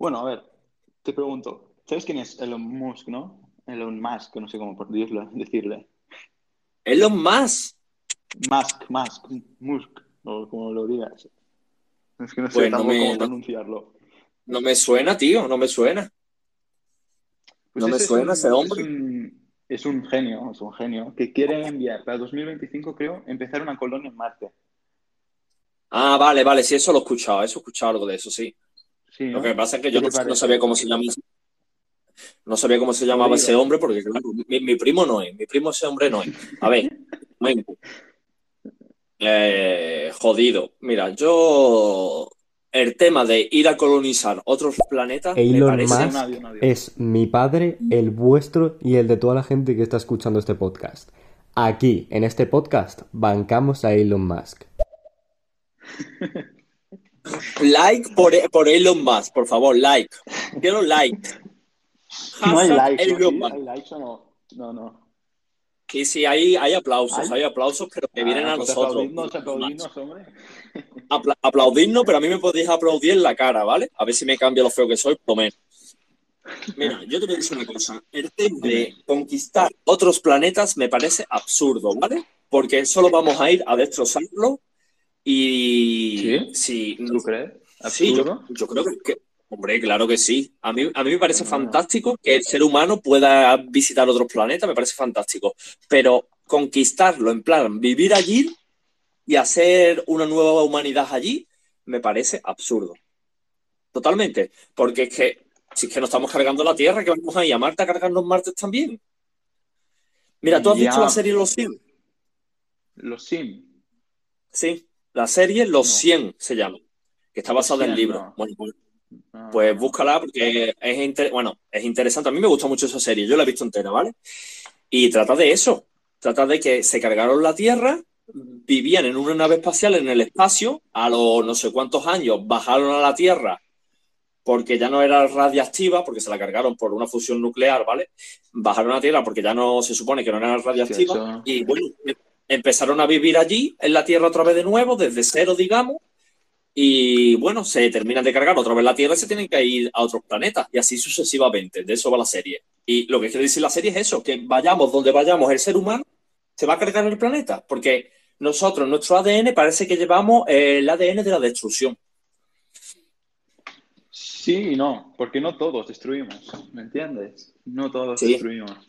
Bueno, a ver, te pregunto, ¿sabes quién es Elon Musk, no? Elon Musk, no sé cómo por decirle. Elon Musk. Musk, o como lo digas. Es que no sé pues tampoco cómo pronunciarlo. No me suena, tío, no me suena. Pues no me suena ese hombre. Es un genio, que quiere enviar para 2025, creo, empezar una colonia en Marte. Ah, vale, sí, eso lo he escuchado, algo de eso, sí. Sí, ¿no? Lo que pasa es que yo no sabía cómo se llama. No sabía cómo se llamaba ese hombre porque, claro, mi primo no es, ese hombre no es. A ver, jodido. Mira, yo... El tema de ir a colonizar otros planetas Elon me parece... Musk es mi padre, el vuestro y el de toda la gente que está escuchando este podcast. Aquí, en este podcast, bancamos a Elon Musk. Like por Elon Musk, por favor, like. Quiero like. No hay likes, no. Que sí, hay aplausos, pero que vienen a nosotros. Aplaudidnos, hombre. Aplaudidnos, pero a mí me podéis aplaudir en la cara, ¿vale? A ver si me cambia lo feo que soy, por lo menos. Mira, yo te voy a decir una cosa. El tema de conquistar otros planetas me parece absurdo, ¿vale? Porque solo vamos a ir a destrozarlo y... ¿Sí? ¿Tú crees? ¿Absurdo? Sí, yo creo que... Hombre, claro que sí. A mí me parece fantástico que el ser humano pueda visitar otros planetas, me parece fantástico. Pero conquistarlo, en plan, vivir allí y hacer una nueva humanidad allí, me parece absurdo. Totalmente. Porque es que, si es que nos estamos cargando la Tierra, que vamos a ir a Marte a cargarnos Marte también. Mira, ¿tú has visto la serie Los Sims? ¿Los Sims? Sí, la serie Los Cien se llama, que está basada en el libro. No. Bueno, pues búscala porque es interesante. A mí me gusta mucho esa serie, yo la he visto entera, ¿vale? Y trata de eso, trata de que se cargaron la Tierra, vivían en una nave espacial en el espacio, a los no sé cuántos años bajaron a la Tierra porque ya no era radiactiva, porque se la cargaron por una fusión nuclear, ¿vale? Bajaron a la Tierra porque ya no se supone que no era radiactiva y bueno, empezaron a vivir allí, en la Tierra otra vez de nuevo, desde cero, digamos. Y bueno, se terminan de cargar otra vez la Tierra y se tienen que ir a otros planetas y así sucesivamente, de eso va la serie. Y lo que quiere decir la serie es eso, que vayamos donde vayamos, el ser humano se va a cargar el planeta, porque nosotros, nuestro ADN, parece que llevamos el ADN de la destrucción. Sí y no, porque no todos destruimos, ¿me entiendes? No todos destruimos.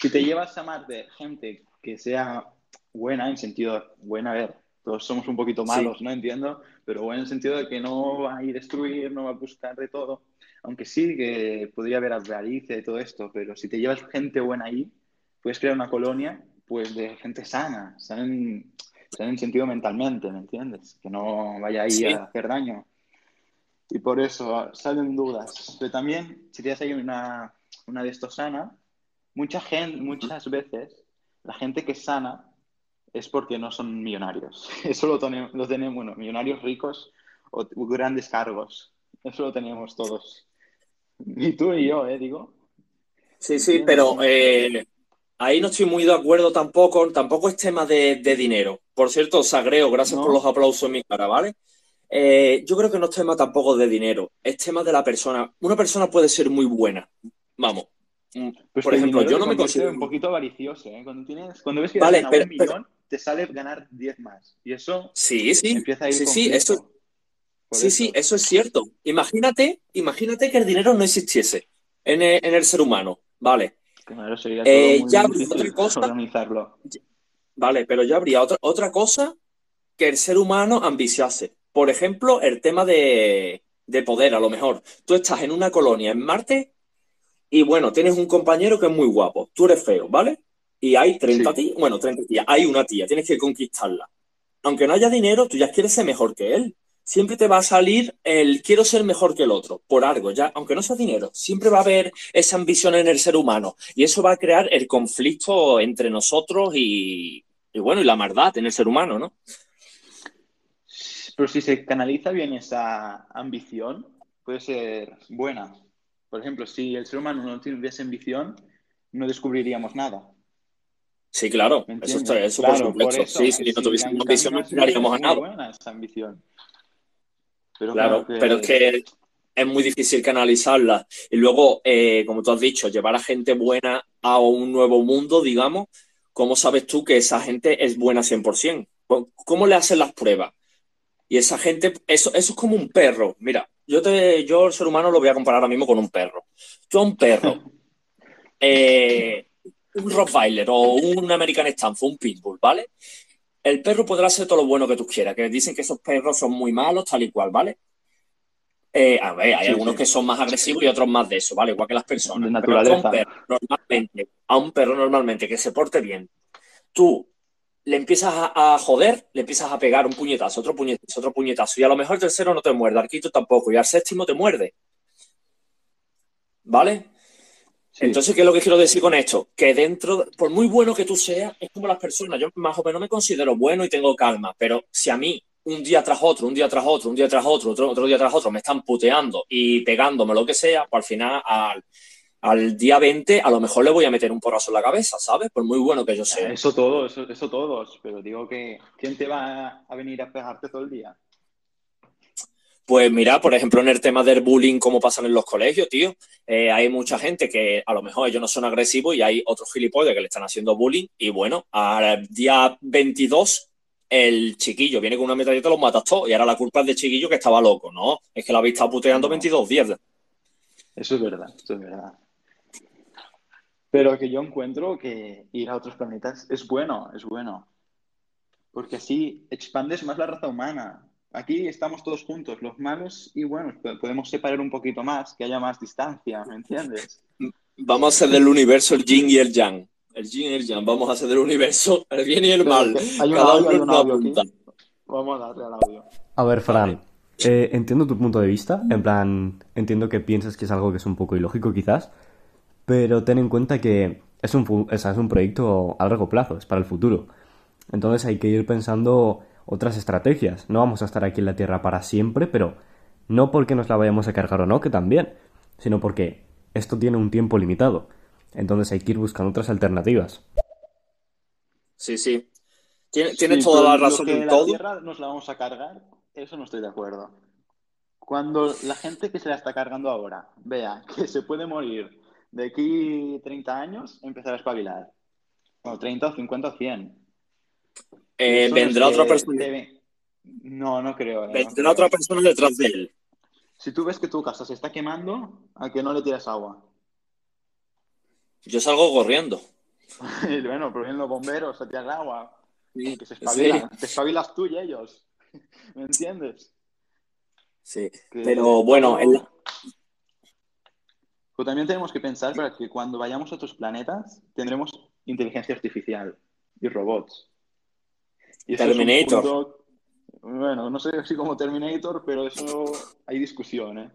Si te llevas a Marte gente que sea buena, en sentido buena, a ver, todos somos un poquito malos, ¿no? Entiendo, pero bueno, en el sentido de que no va a ir a destruir, no va a buscar de todo, aunque sí que podría haber avaricia y todo esto, pero si te llevas gente buena ahí, puedes crear una colonia pues de gente sana en sentido mentalmente, ¿me entiendes? Que no vaya ahí a hacer daño. Y por eso salen dudas. Pero también, si tienes ahí una de estos sana, muchas veces la gente que es sana es porque no son millonarios. Eso lo tenemos, bueno, millonarios ricos o grandes cargos. Eso lo tenemos todos. Y tú y yo, digo. Sí, sí, pero ahí no estoy muy de acuerdo tampoco. Tampoco es tema de dinero. Por cierto, Sagreo, gracias por los aplausos en mi cara, ¿vale? Yo creo que no es tema tampoco de dinero. Es tema de la persona. Una persona puede ser muy buena. Vamos. Pues por ejemplo, yo no me considero un poquito avaricioso, ¿eh? Cuando ves que ganas un millón, te sale ganar 10 más. Y eso empieza a ir eso es cierto. Imagínate que el dinero no existiese en el ser humano, ¿vale? Claro, sería todo ya habría otra cosa, organizarlo. Vale, pero ya habría otra cosa que el ser humano ambiciase. Por ejemplo, el tema de poder, a lo mejor. Tú estás en una colonia en Marte y bueno, tienes un compañero que es muy guapo, tú eres feo, ¿vale? Y hay 30 tías, hay una tía, tienes que conquistarla. Aunque no haya dinero, tú ya quieres ser mejor que él. Siempre te va a salir el quiero ser mejor que el otro, por algo, ya, aunque no sea dinero. Siempre va a haber esa ambición en el ser humano y eso va a crear el conflicto entre nosotros y la maldad en el ser humano, ¿no? Pero si se canaliza bien esa ambición, puede ser buena. Por ejemplo, si el ser humano no tuviese ambición, no descubriríamos nada. Sí, claro. Eso está súper complejo. Si no tuviésemos ambición, no descubriríamos nada. Buena esa ambición. Pero claro, pero es que es muy difícil canalizarlas. Y luego, como tú has dicho, llevar a gente buena a un nuevo mundo, digamos, ¿cómo sabes tú que esa gente es buena 100%? ¿Cómo le hacen las pruebas? Y esa gente, eso es como un perro. Mira, yo el ser humano lo voy a comparar ahora mismo con un perro. Tú a un perro, un Rottweiler o un American Stanford, un Pitbull, ¿vale? El perro podrá hacer todo lo bueno que tú quieras, que dicen que esos perros son muy malos, tal y cual, ¿vale? A ver, hay algunos que son más agresivos y otros más de eso, ¿vale? Igual que las personas. De naturaleza. Pero a un perro normalmente que se porte bien, tú le empiezas a joder, le empiezas a pegar un puñetazo, otro puñetazo, otro puñetazo, y a lo mejor el tercero no te muerde, al quinto tampoco, y al séptimo te muerde. ¿Vale? Sí. Entonces, ¿qué es lo que quiero decir con esto? Que dentro, por muy bueno que tú seas, es como las personas. Yo más o menos me considero bueno y tengo calma, pero si a mí un día tras otro, un día tras otro, un día tras otro, otro día tras otro, me están puteando y pegándome lo que sea, pues al final, al día 20, a lo mejor le voy a meter un porrazo en la cabeza, ¿sabes? Por muy bueno que yo sea. Eso todos, pero digo que ¿quién te va a venir a pegarte todo el día? Pues mira, por ejemplo, en el tema del bullying, como pasan en los colegios, tío, hay mucha gente que a lo mejor ellos no son agresivos y hay otros gilipollas que le están haciendo bullying y bueno, al día 22... el chiquillo viene con una metralleta, los matas todos. Y ahora la culpa es del chiquillo que estaba loco, ¿no? Es que la habéis estado puteando 22 días. Eso es verdad. Pero que yo encuentro que ir a otros planetas es bueno. Porque así expandes más la raza humana. Aquí estamos todos juntos, los malos y buenos. Podemos separar un poquito más, que haya más distancia, ¿me entiendes? Vamos a hacer del universo el yin y el yang. El yin y el yang, vamos a hacer del universo el bien y el mal. Cada uno nos apunta. Vamos a darle al audio. A ver, Fran, entiendo tu punto de vista. En plan, entiendo que piensas que es algo que es un poco ilógico, quizás. Pero ten en cuenta que es un proyecto a largo plazo, es para el futuro. Entonces hay que ir pensando otras estrategias. No vamos a estar aquí en la Tierra para siempre, pero no porque nos la vayamos a cargar o no, que también, sino porque esto tiene un tiempo limitado. Entonces hay que ir buscando otras alternativas. Sí. Tienes toda la razón en todo. La Tierra nos la vamos a cargar, eso no estoy de acuerdo. Cuando la gente que se la está cargando ahora vea que se puede morir de aquí 30 años, empezará a espabilar. O 30, o 50, o 100. Vendrá otra persona. No creo. Vendrá otra persona detrás de él. Si tú ves que tu casa se está quemando, ¿a que no le tiras agua? Yo salgo corriendo. Bueno, pero vienen los bomberos, se tiran agua. Sí, que se espabilan. Sí. Te espabilas tú y ellos. ¿Me entiendes? Sí, que... pero bueno... Pero también tenemos que pensar para que cuando vayamos a otros planetas tendremos inteligencia artificial y robots. Y Terminator. Bueno, no sé si como Terminator, pero eso hay discusión, ¿eh?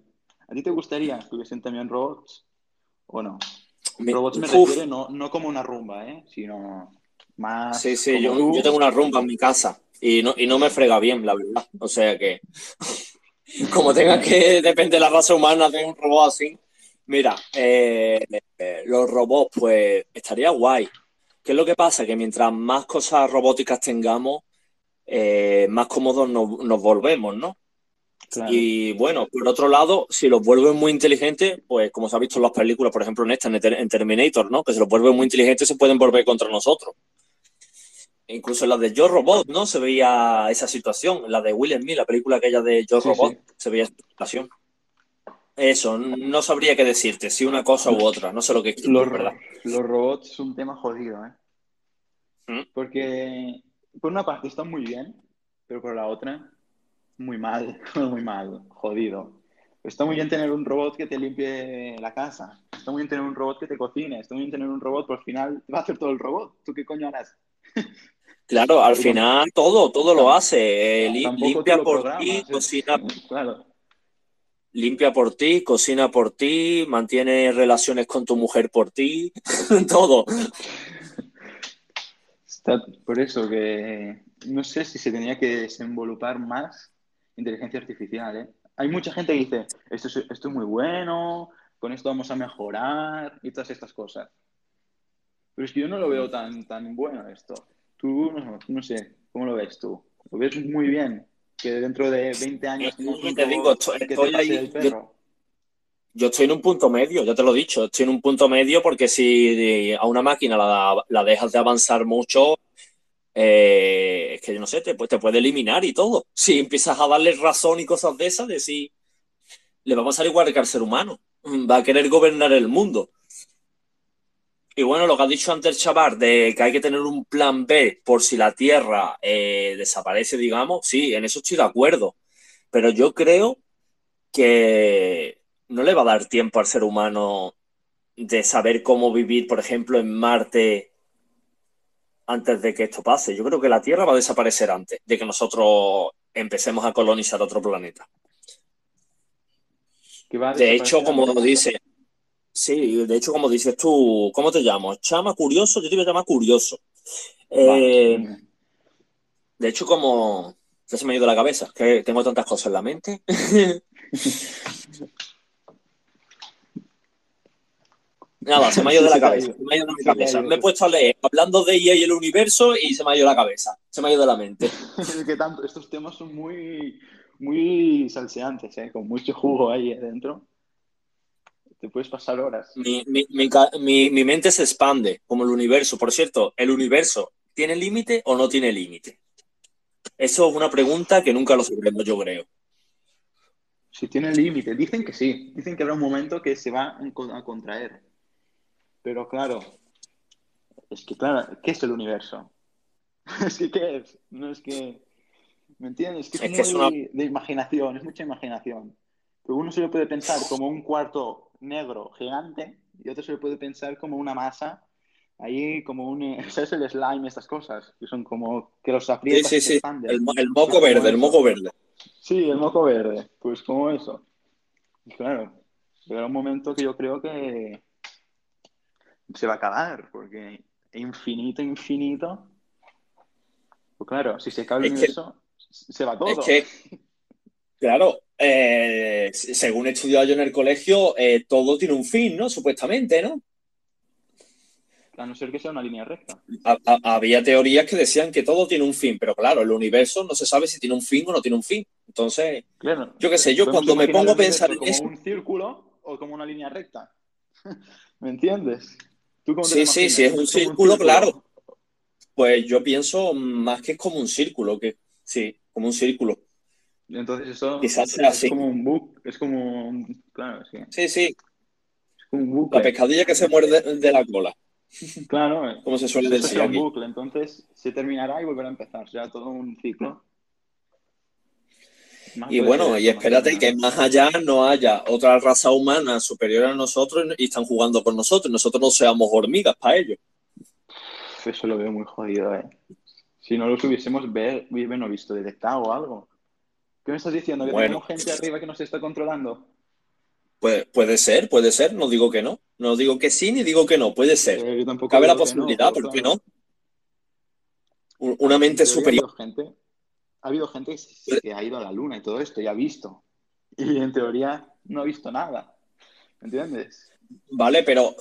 ¿A ti te gustaría que hubiesen también robots o no? Robots me refiero no como una rumba, sino más... Sí, yo tengo una rumba en mi casa y no me frega bien, la verdad. O sea que, como tenga que depender de la raza humana de un robot así, mira, los robots, pues, estaría guay. ¿Qué es lo que pasa? Que mientras más cosas robóticas tengamos, más cómodos nos volvemos, ¿no? Claro. Y bueno, por otro lado, si los vuelven muy inteligentes, pues como se ha visto en las películas, por ejemplo en esta, en Terminator, ¿no? Que se los vuelven muy inteligentes, se pueden volver contra nosotros. E incluso en la de Yo Robot, ¿no? Se veía esa situación. La de Will Smith, la película aquella de Yo Robot, sí. Se veía esa situación. Eso, no sabría qué decirte, si una cosa u otra, no sé lo que quiero, ¿verdad? Los robots es un tema jodido, ¿eh? ¿Mm? Porque por una parte están muy bien, pero por la otra... Muy mal, jodido. Está muy bien tener un robot que te limpie la casa. Está muy bien tener un robot que te cocine. Está muy bien tener un robot, pero al final te va a hacer todo el robot. ¿Tú qué coño harás? Claro, al final todo lo hace. Limpia por ti, cocina por ti. Claro. Limpia por ti, cocina por ti, mantiene relaciones con tu mujer por ti. Todo. Está por eso que no sé si se tenía que desenvolupar más inteligencia artificial, ¿eh? Hay mucha gente que dice, esto es muy bueno, con esto vamos a mejorar y todas estas cosas. Pero es que yo no lo veo tan bueno esto. Tú, no sé, ¿cómo lo ves tú? ¿Lo ves muy bien? Que dentro de 20 años... Yo te digo, estoy ahí... Yo estoy en un punto medio, ya te lo he dicho, estoy en un punto medio porque si a una máquina la dejas de avanzar mucho, es que yo no sé, te puede eliminar y todo. Si empiezas a darle razón y cosas de esas, de si le va a pasar igual que al ser humano, va a querer gobernar el mundo. Y bueno, lo que ha dicho antes el chaval de que hay que tener un plan B por si la Tierra desaparece, digamos, sí, en eso estoy de acuerdo, pero yo creo que no le va a dar tiempo al ser humano de saber cómo vivir, por ejemplo, en Marte antes de que esto pase. Yo creo que la Tierra va a desaparecer antes de que nosotros empecemos a colonizar otro planeta. De hecho, como dice, sí, de hecho, como dices tú, ¿cómo te llamo? ¿Chama? ¿Curioso? Yo te voy a llamar Curioso. De hecho, como... Ya se me ha ido la cabeza, que tengo tantas cosas en la mente. Nada, se me ha ido de la cabeza. Se me ha ido de la cabeza. Me he puesto a leer hablando de IA y el universo y se me ha ido la cabeza. Se me ha ido de la mente. Es que tanto, estos temas son muy, muy salseantes, ¿eh? Con mucho jugo ahí adentro. Te puedes pasar horas. Mi mente se expande, como el universo. Por cierto, ¿el universo tiene límite o no tiene límite? Eso es una pregunta que nunca lo sabremos, yo creo. Si tiene límite. Dicen que sí. Dicen que habrá un momento que se va a contraer. Pero claro, ¿qué es el universo? Es que, ¿qué es? No es que... ¿Me entiendes? Es que es muy de imaginación, es mucha imaginación. Pero uno se lo puede pensar como un cuarto negro gigante y otro se lo puede pensar como una masa, ahí como un... ¿Sabes el slime? Estas cosas, que son como... que los aprietas y se expanden. El moco verde, el moco verde. Sí, el moco verde. Pues como eso. Y claro, llegará un momento que yo creo que... se va a acabar, porque infinito, infinito. Pues claro, si se acaba el universo, se va todo. Es que, claro, según he estudiado yo en el colegio, todo tiene un fin, ¿no? Supuestamente, ¿no? A no ser que sea una línea recta. Había teorías que decían que todo tiene un fin, pero claro, el universo no se sabe si tiene un fin o no tiene un fin. Entonces, claro, yo qué sé, yo cuando me pongo a pensar en eso... ¿Como un círculo o como una línea recta? ¿Me entiendes? ¿Tú cómo te lo imaginas? Sí, sí, es un círculo, claro. Pues yo pienso más que es como un círculo, que sí, como un círculo. Entonces eso quizás sea así. Como un buque, es como un... Claro, sí. Sí, sí. Es como un bucle. La pescadilla que se muerde de la cola. Claro. Como se suele decir aquí. Es un bucle, entonces se terminará y volverá a empezar. O sea, todo un ciclo. Y bueno, y espérate que más allá no haya otra raza humana superior a nosotros y están jugando con nosotros. Nosotros no seamos hormigas para ellos. Eso lo veo muy jodido, ¿eh? Si no los hubiésemos visto, detectado o algo. ¿Qué me estás diciendo? ¿Que tenemos gente arriba que nos está controlando? Pues puede ser, no digo que no. No digo que sí ni digo que no, puede ser. Yo tampoco cabe la posibilidad, ¿por qué no? Una mente superior. Gente... Ha habido gente que ha ido a la luna y todo esto y ha visto. Y en teoría no ha visto nada. ¿Entiendes? Vale, pero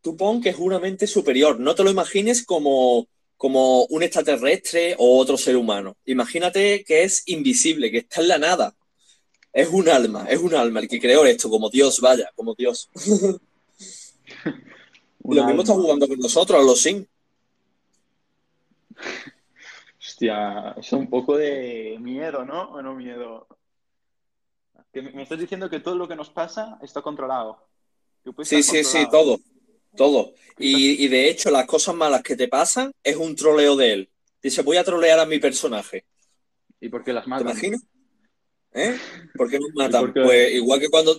tú pon que es una mente superior. No te lo imagines como un extraterrestre o otro ser humano. Imagínate que es invisible, que está en la nada. Es un alma el que creó esto, como Dios, vaya, como Dios. Y lo mismo está jugando con nosotros, a los Sims. Hostia, es un poco de miedo, ¿no? Bueno, miedo. Que me estás diciendo que todo lo que nos pasa está controlado. Sí, todo. Todo. Y de hecho, las cosas malas que te pasan es un troleo de él. Dice, voy a trolear a mi personaje. ¿Y por qué las matan? ¿Te imaginas? ¿Eh? ¿Por qué nos matan? Pues igual que cuando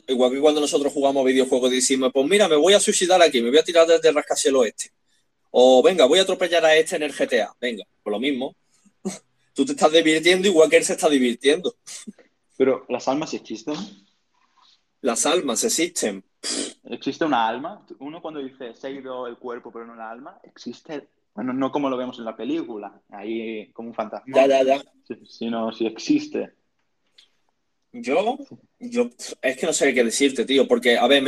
nosotros jugamos videojuegos y decimos, pues mira, me voy a suicidar aquí, me voy a tirar desde el rascacielos este. O venga, voy a atropellar a este en el GTA. Venga, pues lo mismo. Tú te estás divirtiendo igual que él se está divirtiendo. Pero, ¿las almas existen? Las almas existen. ¿Existe una alma? Uno cuando dice, se ha ido el cuerpo pero no la alma, existe. Bueno, no como lo vemos en la película, ahí como un fantasma. Ya. Sino si existe. Yo es que no sé qué decirte, tío, porque, a ver,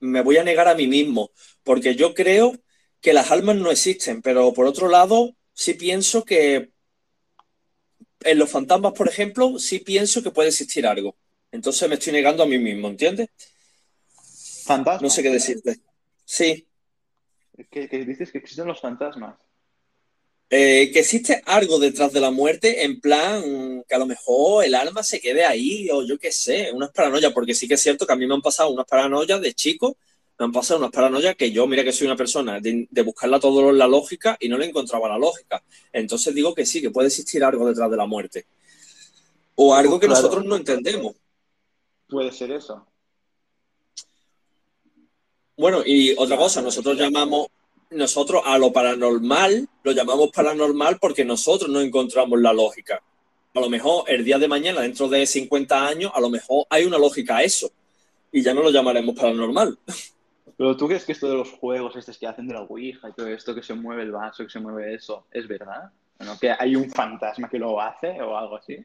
me voy a negar a mí mismo, porque yo creo que las almas no existen, pero por otro lado, sí pienso que en los fantasmas, por ejemplo, sí pienso que puede existir algo. Entonces me estoy negando a mí mismo, ¿entiendes? Fantasmas. No sé qué decirte. Sí. Que dices que existen los fantasmas. Que existe algo detrás de la muerte, en plan, que a lo mejor el alma se quede ahí, o yo qué sé, unas paranoias, porque sí que es cierto que a mí me han pasado unas paranoias de chico, me han pasado unas paranoias que yo, mira que soy una persona de buscarla todo la lógica y no le encontraba la lógica. Entonces digo que sí, que puede existir algo detrás de la muerte. O algo que nosotros no entendemos. Puede ser eso. Bueno, y otra cosa, nosotros llamamos... Nosotros a lo paranormal lo llamamos paranormal porque nosotros no encontramos la lógica. A lo mejor el día de mañana, dentro de 50 años, a lo mejor hay una lógica a eso. Y ya no lo llamaremos paranormal. Pero ¿tú crees que esto de los juegos, estos que hacen de la Ouija y todo esto, que se mueve el vaso, que se mueve eso, es verdad? Bueno, ¿que hay un fantasma que lo hace o algo así?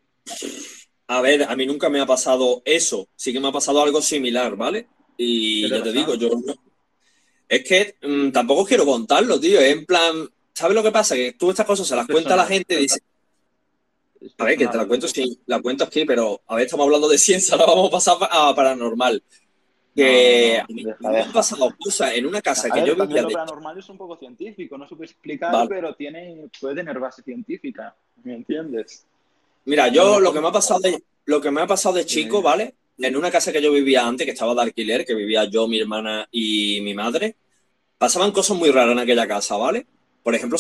A ver, a mí nunca me ha pasado eso. Sí que me ha pasado algo similar, ¿vale? Y ya te digo, yo... Es que tampoco quiero contarlo, tío. Es en plan, ¿sabes lo que pasa? Que tú estas cosas se las cuenta la gente y dice... A ver, que te la cuento, sí, la cuento aquí, pero a ver, estamos hablando de ciencia, ahora vamos a pasar a paranormal. Que no, me han pasado cosas en una casa que yo vivía... Lo paranormal es un poco científico, no supe explicar, vale, pero puede tener base científica, ¿me entiendes? Mira, yo lo que me ha pasado de chico, ¿vale? En una casa que yo vivía antes, que estaba de alquiler, que vivía yo, mi hermana y mi madre, pasaban cosas muy raras en aquella casa, ¿vale? Por ejemplo,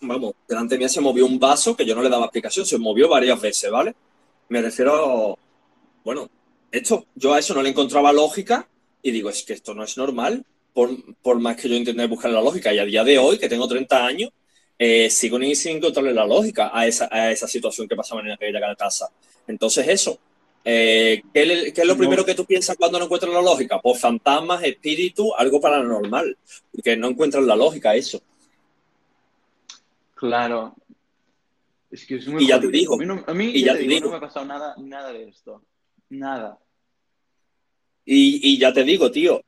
vamos, delante mía se movió un vaso que yo no le daba explicación, se movió varias veces, ¿vale? Me refiero, bueno, yo a eso no le encontraba lógica y digo, es que esto no es normal, por más que yo intenté buscar la lógica. Y a día de hoy, que tengo 30 años, sigo sin encontrarle la lógica a esa situación que pasaba en aquella casa. Entonces, eso. ¿Qué es lo primero que tú piensas cuando no encuentras la lógica? Pues fantasmas, espíritus, algo paranormal, porque no encuentras la lógica eso. Claro. Es que es muy... Y ya te digo. A mí no me ha pasado nada de esto. Nada. Y ya te digo, tío,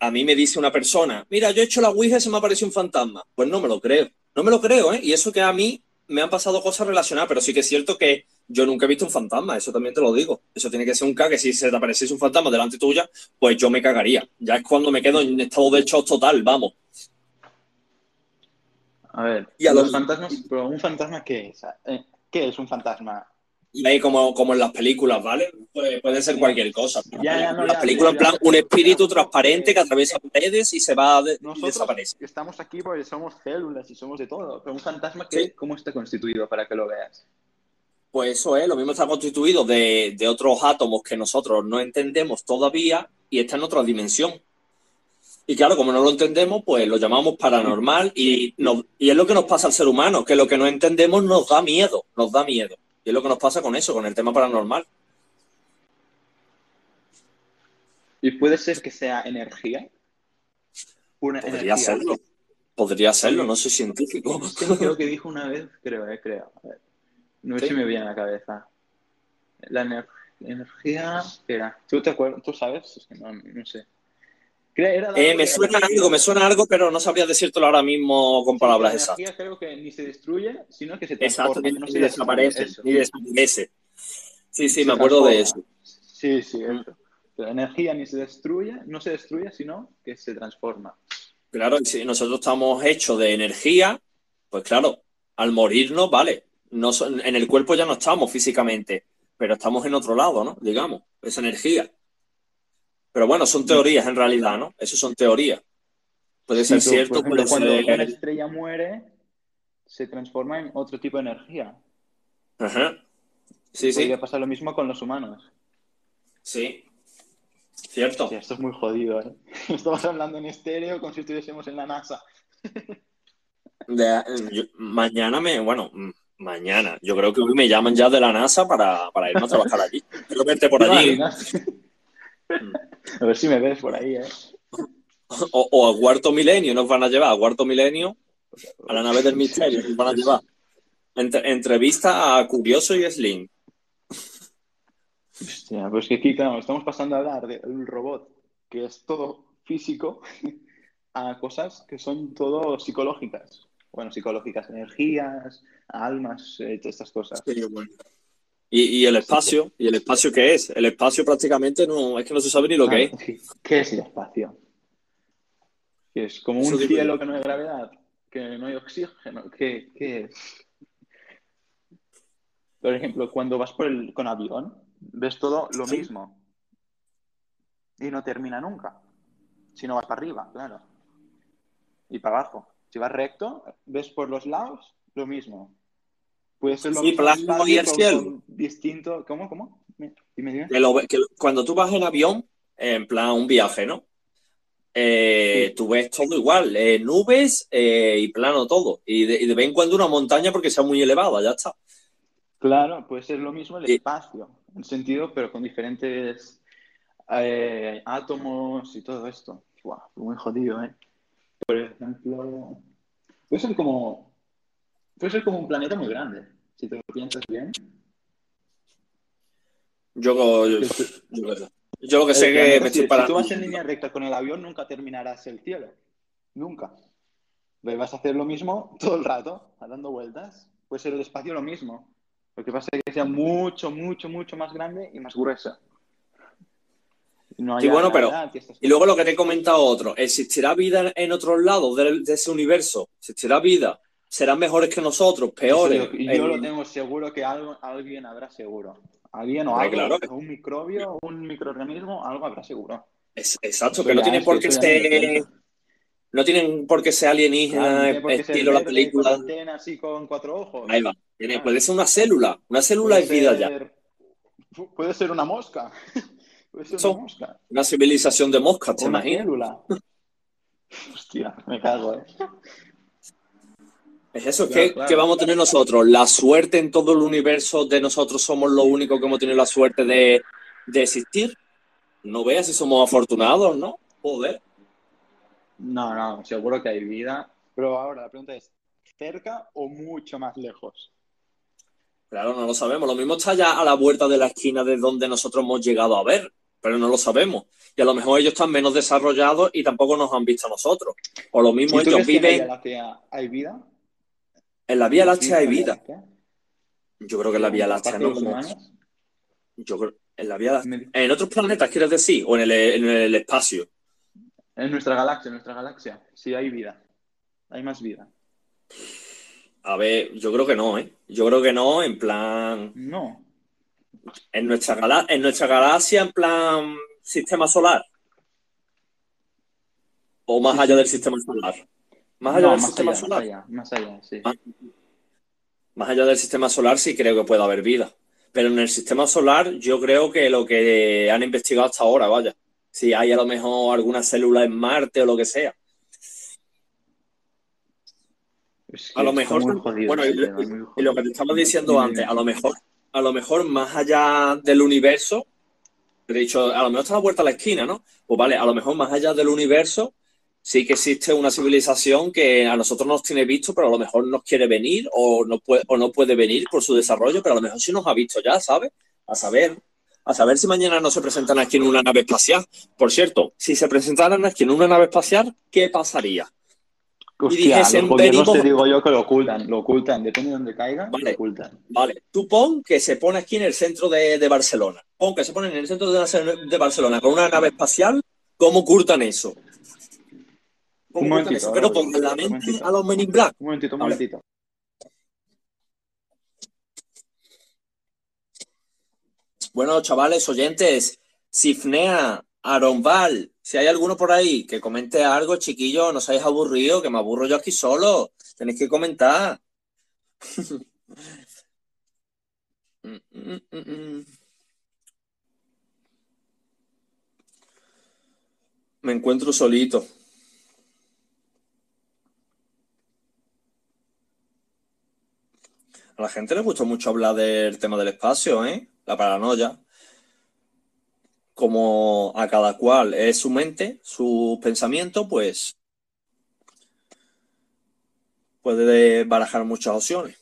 a mí me dice una persona, mira, yo he hecho la Ouija y se me apareció un fantasma. Pues no me lo creo. No me lo creo, ¿eh? Y eso que a mí me han pasado cosas relacionadas, pero sí que es cierto que yo nunca he visto un fantasma, eso también te lo digo. Eso tiene que ser un que si se te apareciese un fantasma delante tuya, pues yo me cagaría. Ya es cuando me quedo en estado de shock total, vamos. A ver, y a los fantasmas, pero ¿un fantasma qué es? ¿Qué es un fantasma? Como en las películas, ¿vale? Puede ser cualquier cosa. En plan, un espíritu transparente que atraviesa paredes y se va y desaparece. Estamos aquí porque somos células y somos de todo. Pero un fantasma, ¿cómo está constituido para que lo veas? Pues eso es, lo mismo está constituido de otros átomos que nosotros no entendemos todavía y está en otra dimensión. Y claro, como no lo entendemos, pues lo llamamos paranormal y es lo que nos pasa al ser humano, que lo que no entendemos nos da miedo. Y es lo que nos pasa con eso, con el tema paranormal. ¿Y puede ser que sea energía? Podría serlo, no soy científico. Sí, creo que dijo una vez, creo. A ver. No sé si me viene a la cabeza. La energía... Espera. ¿Tú sabes? Es que no sé. Me suena algo, pero no sabría decírtelo ahora mismo con palabras exactas. La energía creo que ni se destruye, sino que se transforma. Exacto, no se desaparece, ni desaparece. Sí, me acuerdo de eso. Sí. La energía ni se destruye, no se destruye, sino que se transforma. Claro, si nosotros estamos hechos de energía, pues claro, al morirnos, vale... en el cuerpo ya no estamos físicamente, pero estamos en otro lado, ¿no? Digamos, esa energía. Pero bueno, son teorías en realidad, ¿no? Eso son teorías. Puede ser cierto. Por ejemplo, cuando una estrella muere, se transforma en otro tipo de energía. Ajá. Sí. Podría pasar lo mismo con los humanos. Sí. Cierto. Sí, esto es muy jodido, ¿eh? Estamos hablando en estéreo como si estuviésemos en la NASA. Mañana. Yo creo que hoy me llaman ya de la NASA para irme a trabajar allí. Quiero verte por allí. A ver si me ves por ahí, ¿eh? O a Cuarto Milenio nos van a llevar. A Cuarto Milenio, a la nave del misterio nos van a llevar. Entrevista a Curioso y Slim. Hostia, pues que aquí, claro, estamos pasando a hablar de un robot que es todo físico a cosas que son todo psicológicas. Energías, almas, todas estas cosas. Sí, bueno. Y el espacio, ¿y el espacio qué es? El espacio prácticamente no, es que no se sabe ni lo que es. ¿Qué es el espacio? ¿Es como un cielo que no hay gravedad? ¿Que no hay oxígeno? ¿Qué es? Por ejemplo, cuando vas con avión, ves todo lo mismo. Y no termina nunca. Si no vas para arriba, claro. Y para abajo. Si vas recto, ves por los lados lo mismo. Puede ser lo mismo y el cielo. Distinto. ¿Cómo? Dime. Cuando tú vas en avión, en plan un viaje, ¿no? Tú ves todo igual. Nubes y plano todo. Y de vez en cuando una montaña porque sea muy elevada, ya está. Claro, puede ser lo mismo el espacio. En sentido, pero con diferentes... átomos y todo esto. Wow, muy jodido, ¿eh? Por ejemplo, puede ser como un planeta muy grande, si te lo piensas bien. Yo lo que sé que me estoy parando. Si tú vas en línea recta con el avión, nunca terminarás el cielo. Nunca. Vas a hacer lo mismo todo el rato, dando vueltas. Puede ser el espacio lo mismo. Lo que pasa es que sea mucho, mucho, mucho más grande y más gruesa. No hay y luego lo que te he comentado otro, ¿existirá vida en otros lados de ese universo? ¿Existirá vida? ¿Serán mejores que nosotros? ¿Peores? Yo lo tengo seguro que alguien habrá seguro. Alguien o algo, claro. Un microbio, un microorganismo, algo habrá seguro. Exacto, que no tienen por qué ser... No tienen por qué ser alienígenas, no estilo la película. Con antena, así con cuatro ojos. Ahí va. Puede ser una célula. Una célula es vida ya. Puede ser una mosca. Una civilización de moscas, ¿te imaginas? Hostia, me cago, ¿eh? Es eso, claro, que vamos a tener nosotros la suerte en todo el universo de nosotros somos los únicos que hemos tenido la suerte de existir. No veas si somos afortunados, ¿no? Joder. No, seguro que hay vida. Pero ahora la pregunta es, ¿cerca o mucho más lejos? Claro, no lo sabemos. Lo mismo está ya a la vuelta de la esquina de donde nosotros hemos llegado a ver, pero no lo sabemos. Y a lo mejor ellos están menos desarrollados y tampoco nos han visto a nosotros. O lo mismo ellos viven... ¿En la Vía Láctea hay vida? En la Vía Láctea hay vida. Yo creo que en la Vía Láctea no. Yo creo en la Vía Láctea. ¿En otros planetas quieres decir? ¿O en el espacio? En nuestra galaxia. Sí hay vida. Hay más vida. A ver, yo creo que no, ¿eh? Yo creo que no, en plan... No. En nuestra galaxia, en plan sistema solar. O más allá del sistema solar. Más allá del sistema solar. Más allá, sí. Más allá del sistema solar sí creo que puede haber vida. Pero en el sistema solar yo creo que lo que han investigado hasta ahora, vaya. Si hay a lo mejor alguna célula en Marte o lo que sea. Es que a lo mejor, jodido, bueno, y lo que te estamos diciendo antes, a lo mejor más allá del universo, de hecho, a lo mejor está la vuelta a la esquina, ¿no? Pues vale, a lo mejor más allá del universo sí que existe una civilización que a nosotros nos tiene visto, pero a lo mejor nos quiere venir o no puede venir por su desarrollo, pero a lo mejor sí nos ha visto ya, ¿sabes? A saber si mañana no se presentan aquí en una nave espacial. Por cierto, si se presentaran aquí en una nave espacial, ¿qué pasaría? Hostia, los gobiernos te digo yo que lo ocultan, depende de dónde caigan, vale, lo ocultan. Vale, tú pon que se pone aquí en el centro de Barcelona, pon que se pone en el centro de Barcelona con una nave espacial, ¿cómo ocultan eso? ¿Cómo ocultan eso? Pero pon en la mente a los Men in Black. Un momentito. Bueno, chavales, oyentes, Cifnea, Aronval, si hay alguno por ahí que comente algo, chiquillo, no seáis aburridos, que me aburro yo aquí solo. Tenéis que comentar. Me encuentro solito. A la gente le gustó mucho hablar del tema del espacio, ¿eh? La paranoia. Como a cada cual es su mente, su pensamiento, pues puede barajar muchas opciones.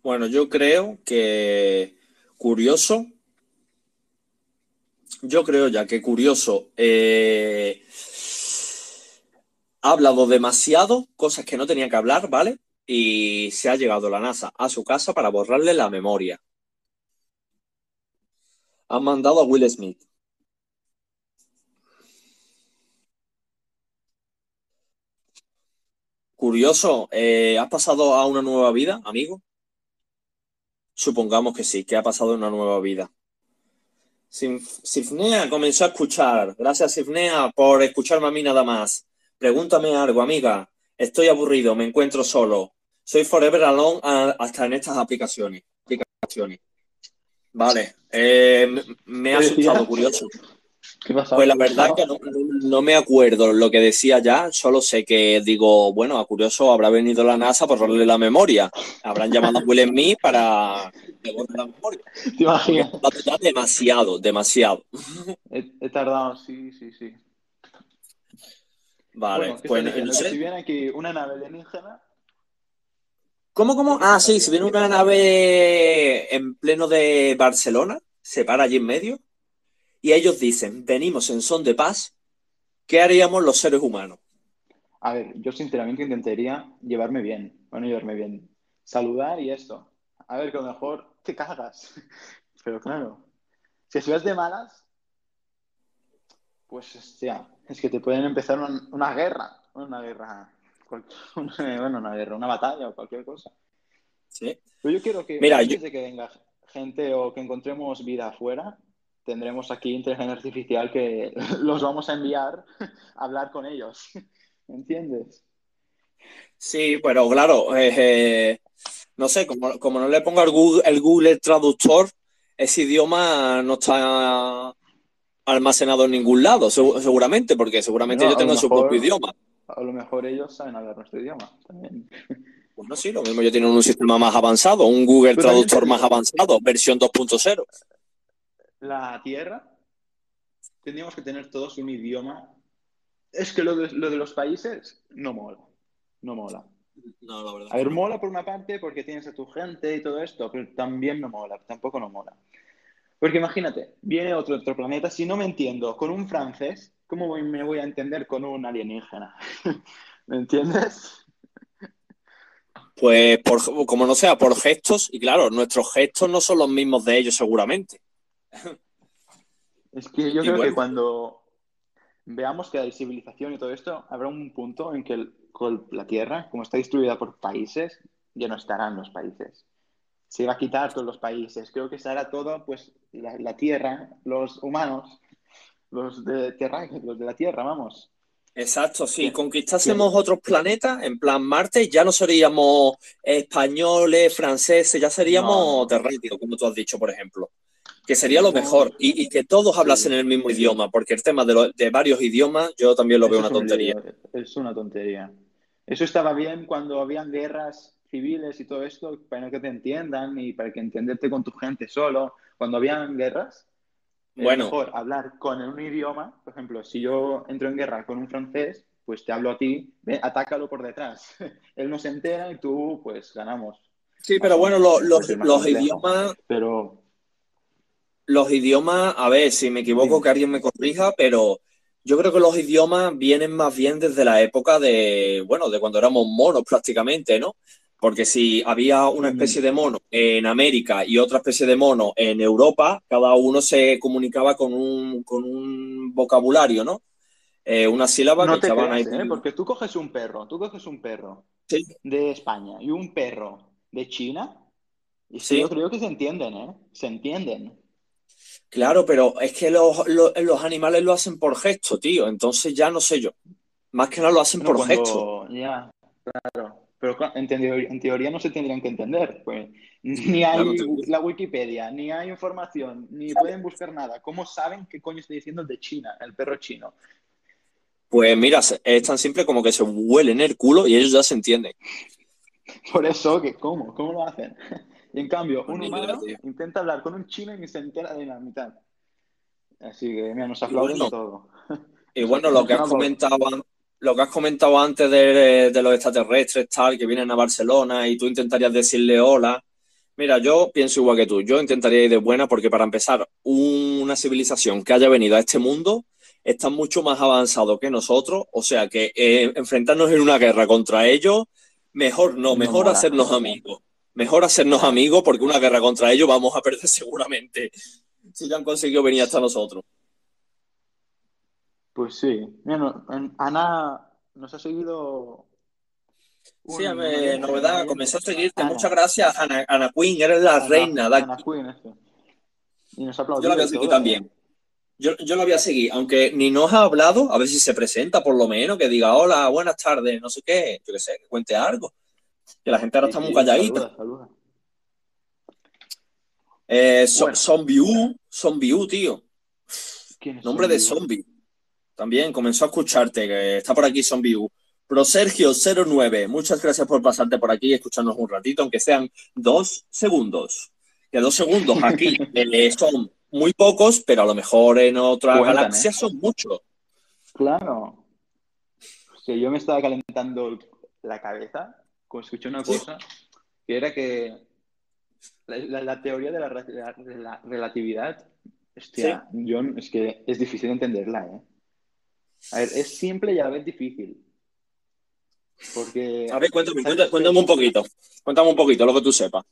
Bueno, yo creo que Curioso. Yo creo ya que Curioso ha hablado demasiado, cosas que no tenía que hablar, ¿vale? Y se ha llegado la NASA a su casa para borrarle la memoria. Han mandado a Will Smith. Curioso, ¿has pasado a una nueva vida, amigo? Supongamos que sí, que ha pasado a una nueva vida. Sifnea comenzó a escuchar. Gracias, Sifnea, por escucharme a mí nada más. Pregúntame algo, amiga. Estoy aburrido, me encuentro solo. Soy forever alone hasta en estas aplicaciones. Vale, me ha asustado, Curioso. ¿Qué pasaba? Pues la verdad que no me acuerdo lo que decía ya, solo sé que digo, bueno, a Curioso habrá venido la NASA por borrarle la memoria. Habrán llamado a Will Smith para que borre la memoria. ¿Te imaginas? Demasiado. He tardado, sí. Vale, bueno, pues no sé. Si viene aquí una nave alienígena. ¿Cómo? Ah, sí, si viene una nave en pleno de Barcelona, se para allí en medio. Y ellos dicen, venimos en son de paz, ¿qué haríamos los seres humanos? A ver, yo sinceramente intentaría llevarme bien, saludar y esto. A ver, que a lo mejor te cagas, pero claro, si estuvieras de malas, pues hostia, es que te pueden empezar una batalla o cualquier cosa. Sí. Pero yo quiero que de que venga gente o que encontremos vida afuera, tendremos aquí inteligencia artificial que los vamos a enviar a hablar con ellos. ¿Entiendes? Sí, pero claro, no sé, como no le pongo el Google Traductor, ese idioma no está almacenado en ningún lado, seguramente, porque seguramente yo tengo su propio idioma. A lo mejor ellos saben hablar nuestro idioma también. Bueno, sí, lo mismo yo tengo un sistema más avanzado, un Google Traductor más avanzado, versión 2.0. La Tierra, tendríamos que tener todos un idioma. Es que lo de los países no mola. No, la verdad. A ver, mola por una parte porque tienes a tu gente y todo esto, pero también tampoco mola. Porque imagínate, viene otro planeta, si no me entiendo con un francés, ¿cómo me voy a entender con un alienígena? ¿Me entiendes? Pues como no sea por gestos, y claro, nuestros gestos no son los mismos de ellos seguramente. Es que yo creo que cuando veamos que hay civilización y todo esto, habrá un punto en que la Tierra, como está distribuida por países, ya no estarán los países. Se va a quitar todos los países. Creo que estará todo, pues, la Tierra, los humanos, los de la Tierra, vamos. Exacto, si conquistásemos otros planetas, en plan Marte, ya no seríamos españoles, franceses, ya seríamos terráqueos, como tú has dicho, por ejemplo. Que sería lo mejor, y que todos hablasen el mismo idioma, porque el tema de varios idiomas yo también lo veo una tontería. Es una tontería. Eso estaba bien cuando habían guerras civiles y todo esto, para que te entiendan y para que entenderte con tu gente solo. Cuando habían guerras, bueno, es mejor hablar con un idioma. Por ejemplo, si yo entro en guerra con un francés, pues te hablo a ti, atácalo por detrás. Él no se entera y tú, pues, ganamos. Sí, pero bueno, los idiomas... Pero... Los idiomas, a ver, si me equivoco que alguien me corrija, pero yo creo que los idiomas vienen más bien desde la época de cuando éramos monos prácticamente, ¿no? Porque si había una especie de mono en América y otra especie de mono en Europa, cada uno se comunicaba con un vocabulario, ¿no? Una sílaba no que estaban ahí. Porque tú coges un perro ¿sí? de España y un perro de China, y sí, yo creo que se entienden, ¿eh? Se entienden. Claro, pero es que los animales lo hacen por gesto, tío. Entonces ya no sé yo. Más que nada lo hacen por gesto. Ya, claro. Pero en teoría no se tendrían que entender. Pues. Ni hay la Wikipedia, ni hay información, ni pueden buscar nada. ¿Cómo saben qué coño está diciendo el de China, el perro chino? Pues mira, es tan simple como que se huelen el culo y ellos ya se entienden. Por eso, ¿cómo lo hacen? Y en cambio, un humano intenta hablar con un chino y ni se entera de la mitad. Así que, mira, nos aplauden todo. Y bueno, lo que has comentado antes de los extraterrestres, tal, que vienen a Barcelona y tú intentarías decirle hola, Mira, yo pienso igual que tú. Yo intentaría ir de buena porque, para empezar, una civilización que haya venido a este mundo está mucho más avanzado que nosotros. O sea que enfrentarnos en una guerra contra ellos, mejor no, No mejor mola. hacernos amigos. Mejor hacernos amigos porque una guerra contra ellos vamos a perder seguramente si ya han conseguido venir hasta nosotros. Pues sí. Mira, Ana nos ha seguido. Sí, novedad, comenzó a seguirte. Ana. Muchas gracias, Ana Queen, eres la reina de aquí. Ana Queen, eso. Y nos ha aplaudido. Yo la voy a seguir todo, también. Yo la voy a seguir, aunque ni nos ha hablado, a ver si se presenta por lo menos, que diga hola, buenas tardes, no sé qué, yo qué sé, que cuente algo. Que la gente ahora está muy calladita. Saluda. Bueno. Zombie, tío. ¿Quién es nombre zombie? De Zombie. También comenzó a escucharte, que está por aquí Zombie U. ProSergio09, muchas gracias por pasarte por aquí y escucharnos un ratito, aunque sean 2 segundos. Que 2 segundos aquí son muy pocos, pero a lo mejor en otras galaxias son muchos. Claro. O sea, yo me estaba calentando la cabeza cuando escuché una cosa, que era que la teoría de la relatividad, hostia, John, es que es difícil entenderla, ¿eh? A ver, es simple y a la vez difícil. Porque... A ver, cuéntame un poquito. Cuéntame un poquito, lo que tú sepas.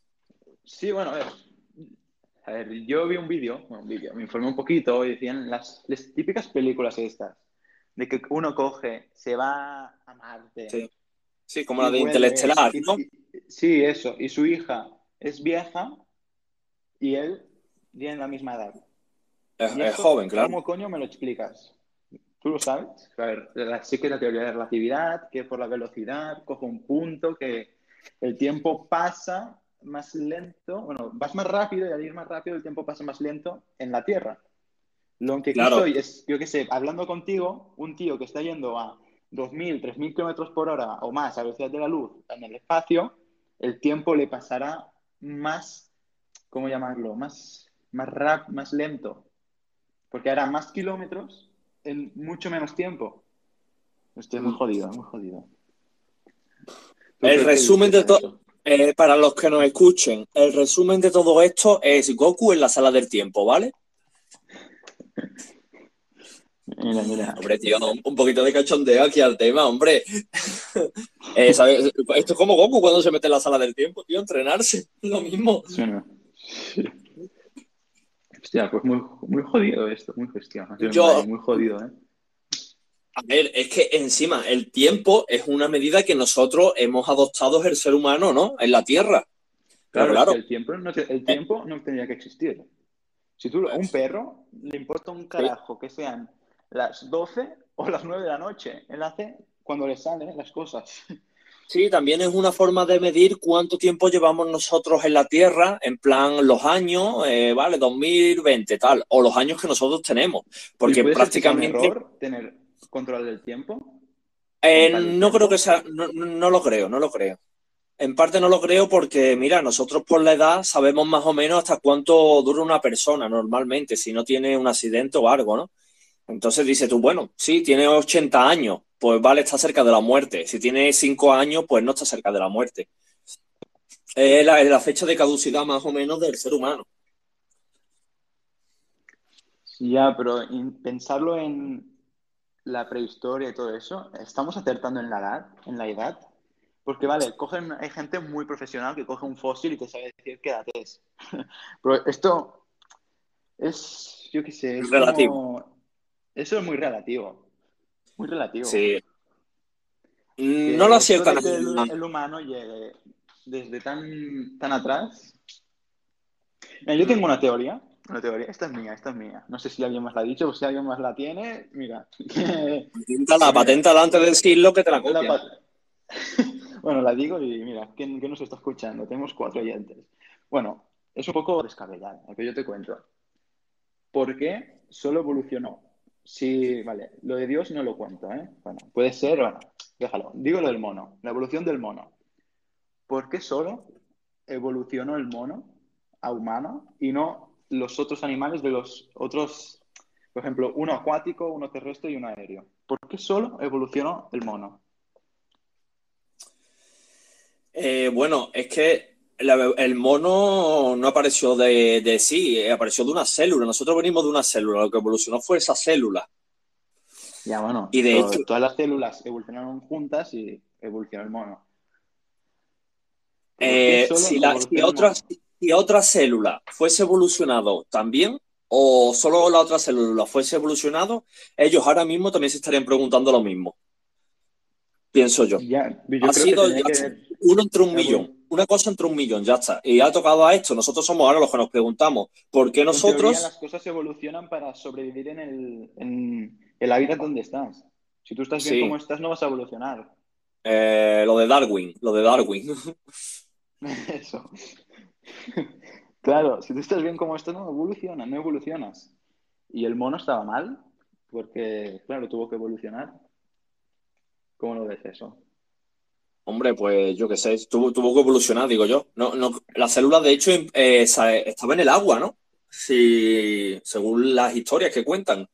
Sí, bueno, a ver, yo vi un vídeo, me informé un poquito y decían las típicas películas estas, de que uno coge, se va a Marte. Sí, como la de Interstellar, ¿no? Sí, eso. Y su hija es vieja y él tiene la misma edad. Es joven, claro. ¿Cómo coño me lo explicas? ¿Tú lo sabes? A ver, sí que es la teoría de la relatividad, que por la velocidad cojo un punto, que el tiempo pasa más lento, bueno, vas más rápido y al ir más rápido el tiempo pasa más lento en la Tierra. Lo que claro. Hoy es, yo qué sé, hablando contigo, un tío que está yendo a 2.000, 3.000 kilómetros por hora o más a velocidad de la luz en el espacio, el tiempo le pasará más, ¿cómo llamarlo? Más lento, porque hará más kilómetros en mucho menos tiempo. Estoy muy jodido. El resumen de todo, para los que nos escuchen, el resumen de todo esto es Goku en la sala del tiempo, ¿vale? Mira. Hombre, tío, un poquito de cachondeo aquí al tema, hombre. ¿Sabes? Esto es como Goku cuando se mete en la sala del tiempo, tío, entrenarse, lo mismo. Sí, no. Sí. Hostia, pues muy jodido esto, muy gestión. Muy jodido, ¿eh? A ver, es que encima el tiempo es una medida que nosotros hemos adoptado el ser humano, ¿no? En la Tierra. Claro. El tiempo no tendría que existir. Si tú a un perro le importa un carajo que sean las 12 o las 9 de la noche. Él hace cuando le salen las cosas. Sí, también es una forma de medir cuánto tiempo llevamos nosotros en la Tierra, en plan los años, vale, 2020, tal, o los años que nosotros tenemos. Porque prácticamente... ¿Es un error tener control del tiempo? No creo que sea... No lo creo. En parte no lo creo porque, mira, nosotros por la edad sabemos más o menos hasta cuánto dura una persona normalmente, si no tiene un accidente o algo, ¿no? Entonces dices tú, bueno, sí, tiene 80 años, pues vale, está cerca de la muerte. Si tiene 5 años, pues no está cerca de la muerte. Es la fecha de caducidad más o menos del ser humano. Sí, ya, pero pensarlo en la prehistoria y todo eso, ¿estamos acertando en la edad? Porque vale, hay gente muy profesional que coge un fósil y te sabe decir qué edad es. Pero esto es, yo qué sé, es relativo. Eso es muy relativo. Sí. No lo acierta nadie. El humano llegue desde tan atrás. Mira, yo tengo una teoría. Esta es mía. No sé si alguien más la ha dicho o si alguien más la tiene. Mira. Paténtala antes de decirlo que te la copian. Bueno, la digo y mira, ¿quién nos está escuchando? Tenemos 4 oyentes. Bueno, es un poco descabellado, lo que yo te cuento. ¿Por qué solo evolucionó? Sí, vale, lo de Dios no lo cuento, ¿eh? Bueno, puede ser, bueno, déjalo. Digo lo del mono, la evolución del mono. ¿Por qué solo evolucionó el mono a humano y no los otros animales de los otros, por ejemplo, uno acuático, uno terrestre y uno aéreo? ¿Por qué solo evolucionó el mono? Bueno, es que El mono no apareció de sí, apareció de una célula. Nosotros venimos de una célula, lo que evolucionó fue esa célula. Ya, bueno, y de hecho, todas las células evolucionaron juntas y evolucionó el mono. Si otra célula fuese evolucionado también, o solo la otra célula fuese evolucionado, ellos ahora mismo también se estarían preguntando lo mismo. Pienso yo. Ya, yo ha sido uno entre un millón. Una cosa entre un millón, ya está. Y ha tocado a esto. Nosotros somos ahora los que nos preguntamos por qué nosotros... En teoría, las cosas evolucionan para sobrevivir en el hábitat donde estás. Si tú estás bien como estás, no vas a evolucionar. Lo de Darwin. Eso. Claro, si tú estás bien como estás, no evolucionas. Y el mono estaba mal porque, claro, tuvo que evolucionar. ¿Cómo lo ves eso? Hombre, pues yo qué sé, tuvo que evolucionar, digo yo. No, la célula, de hecho, estaba en el agua, ¿no? Sí, según las historias que cuentan.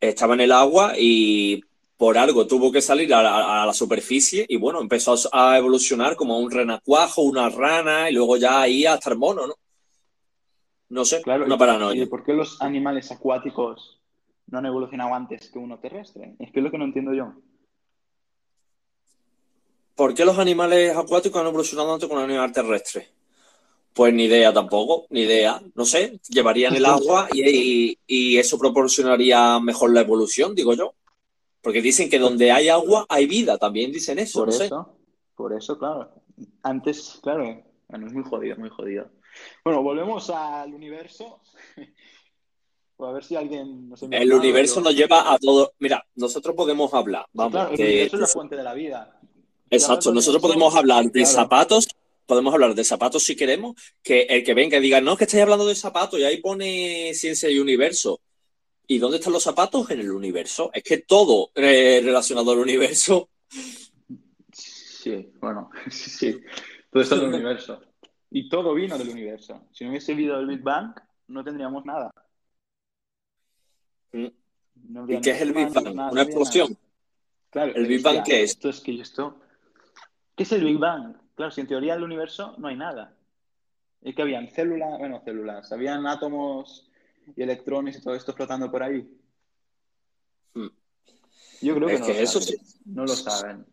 Estaba en el agua y por algo tuvo que salir a la superficie y, bueno, empezó a evolucionar como un renacuajo, una rana y luego ya ahí hasta el mono, ¿no? No sé, claro, una paranoia. ¿Y por qué los animales acuáticos no han evolucionado antes que uno terrestre? Es que es lo que no entiendo yo. ¿Por qué los animales acuáticos han evolucionado antes con un animal terrestre? Pues ni idea tampoco, ni idea. No sé, llevarían el agua y eso proporcionaría mejor la evolución, digo yo. Porque dicen que donde hay agua hay vida, también dicen eso. Por eso, claro. Antes, claro, bueno, es muy jodido, muy jodido. Bueno, volvemos al universo. A ver si alguien nos envía. El universo nos lleva a todo. Mira, nosotros podemos hablar. Vamos, claro, el universo es la fuente de la vida. Exacto, nosotros podemos hablar de zapatos, si queremos, que el que venga y diga, no, es que estáis hablando de zapatos, y ahí pone ciencia y universo. ¿Y dónde están los zapatos? En el universo. Es que todo relacionado al universo. Sí, bueno, sí. Todo está en el universo. Y todo vino del universo. Si no hubiese habido el Big Bang, no tendríamos nada. No habría. ¿Y qué es el Big Bang? Una explosión. Claro, ¿el Big Bang qué es? ¿Qué es el Big Bang? Claro, si en teoría el universo no hay nada. Es que habían células, habían átomos y electrones y todo esto flotando por ahí. Yo creo que es no lo saben.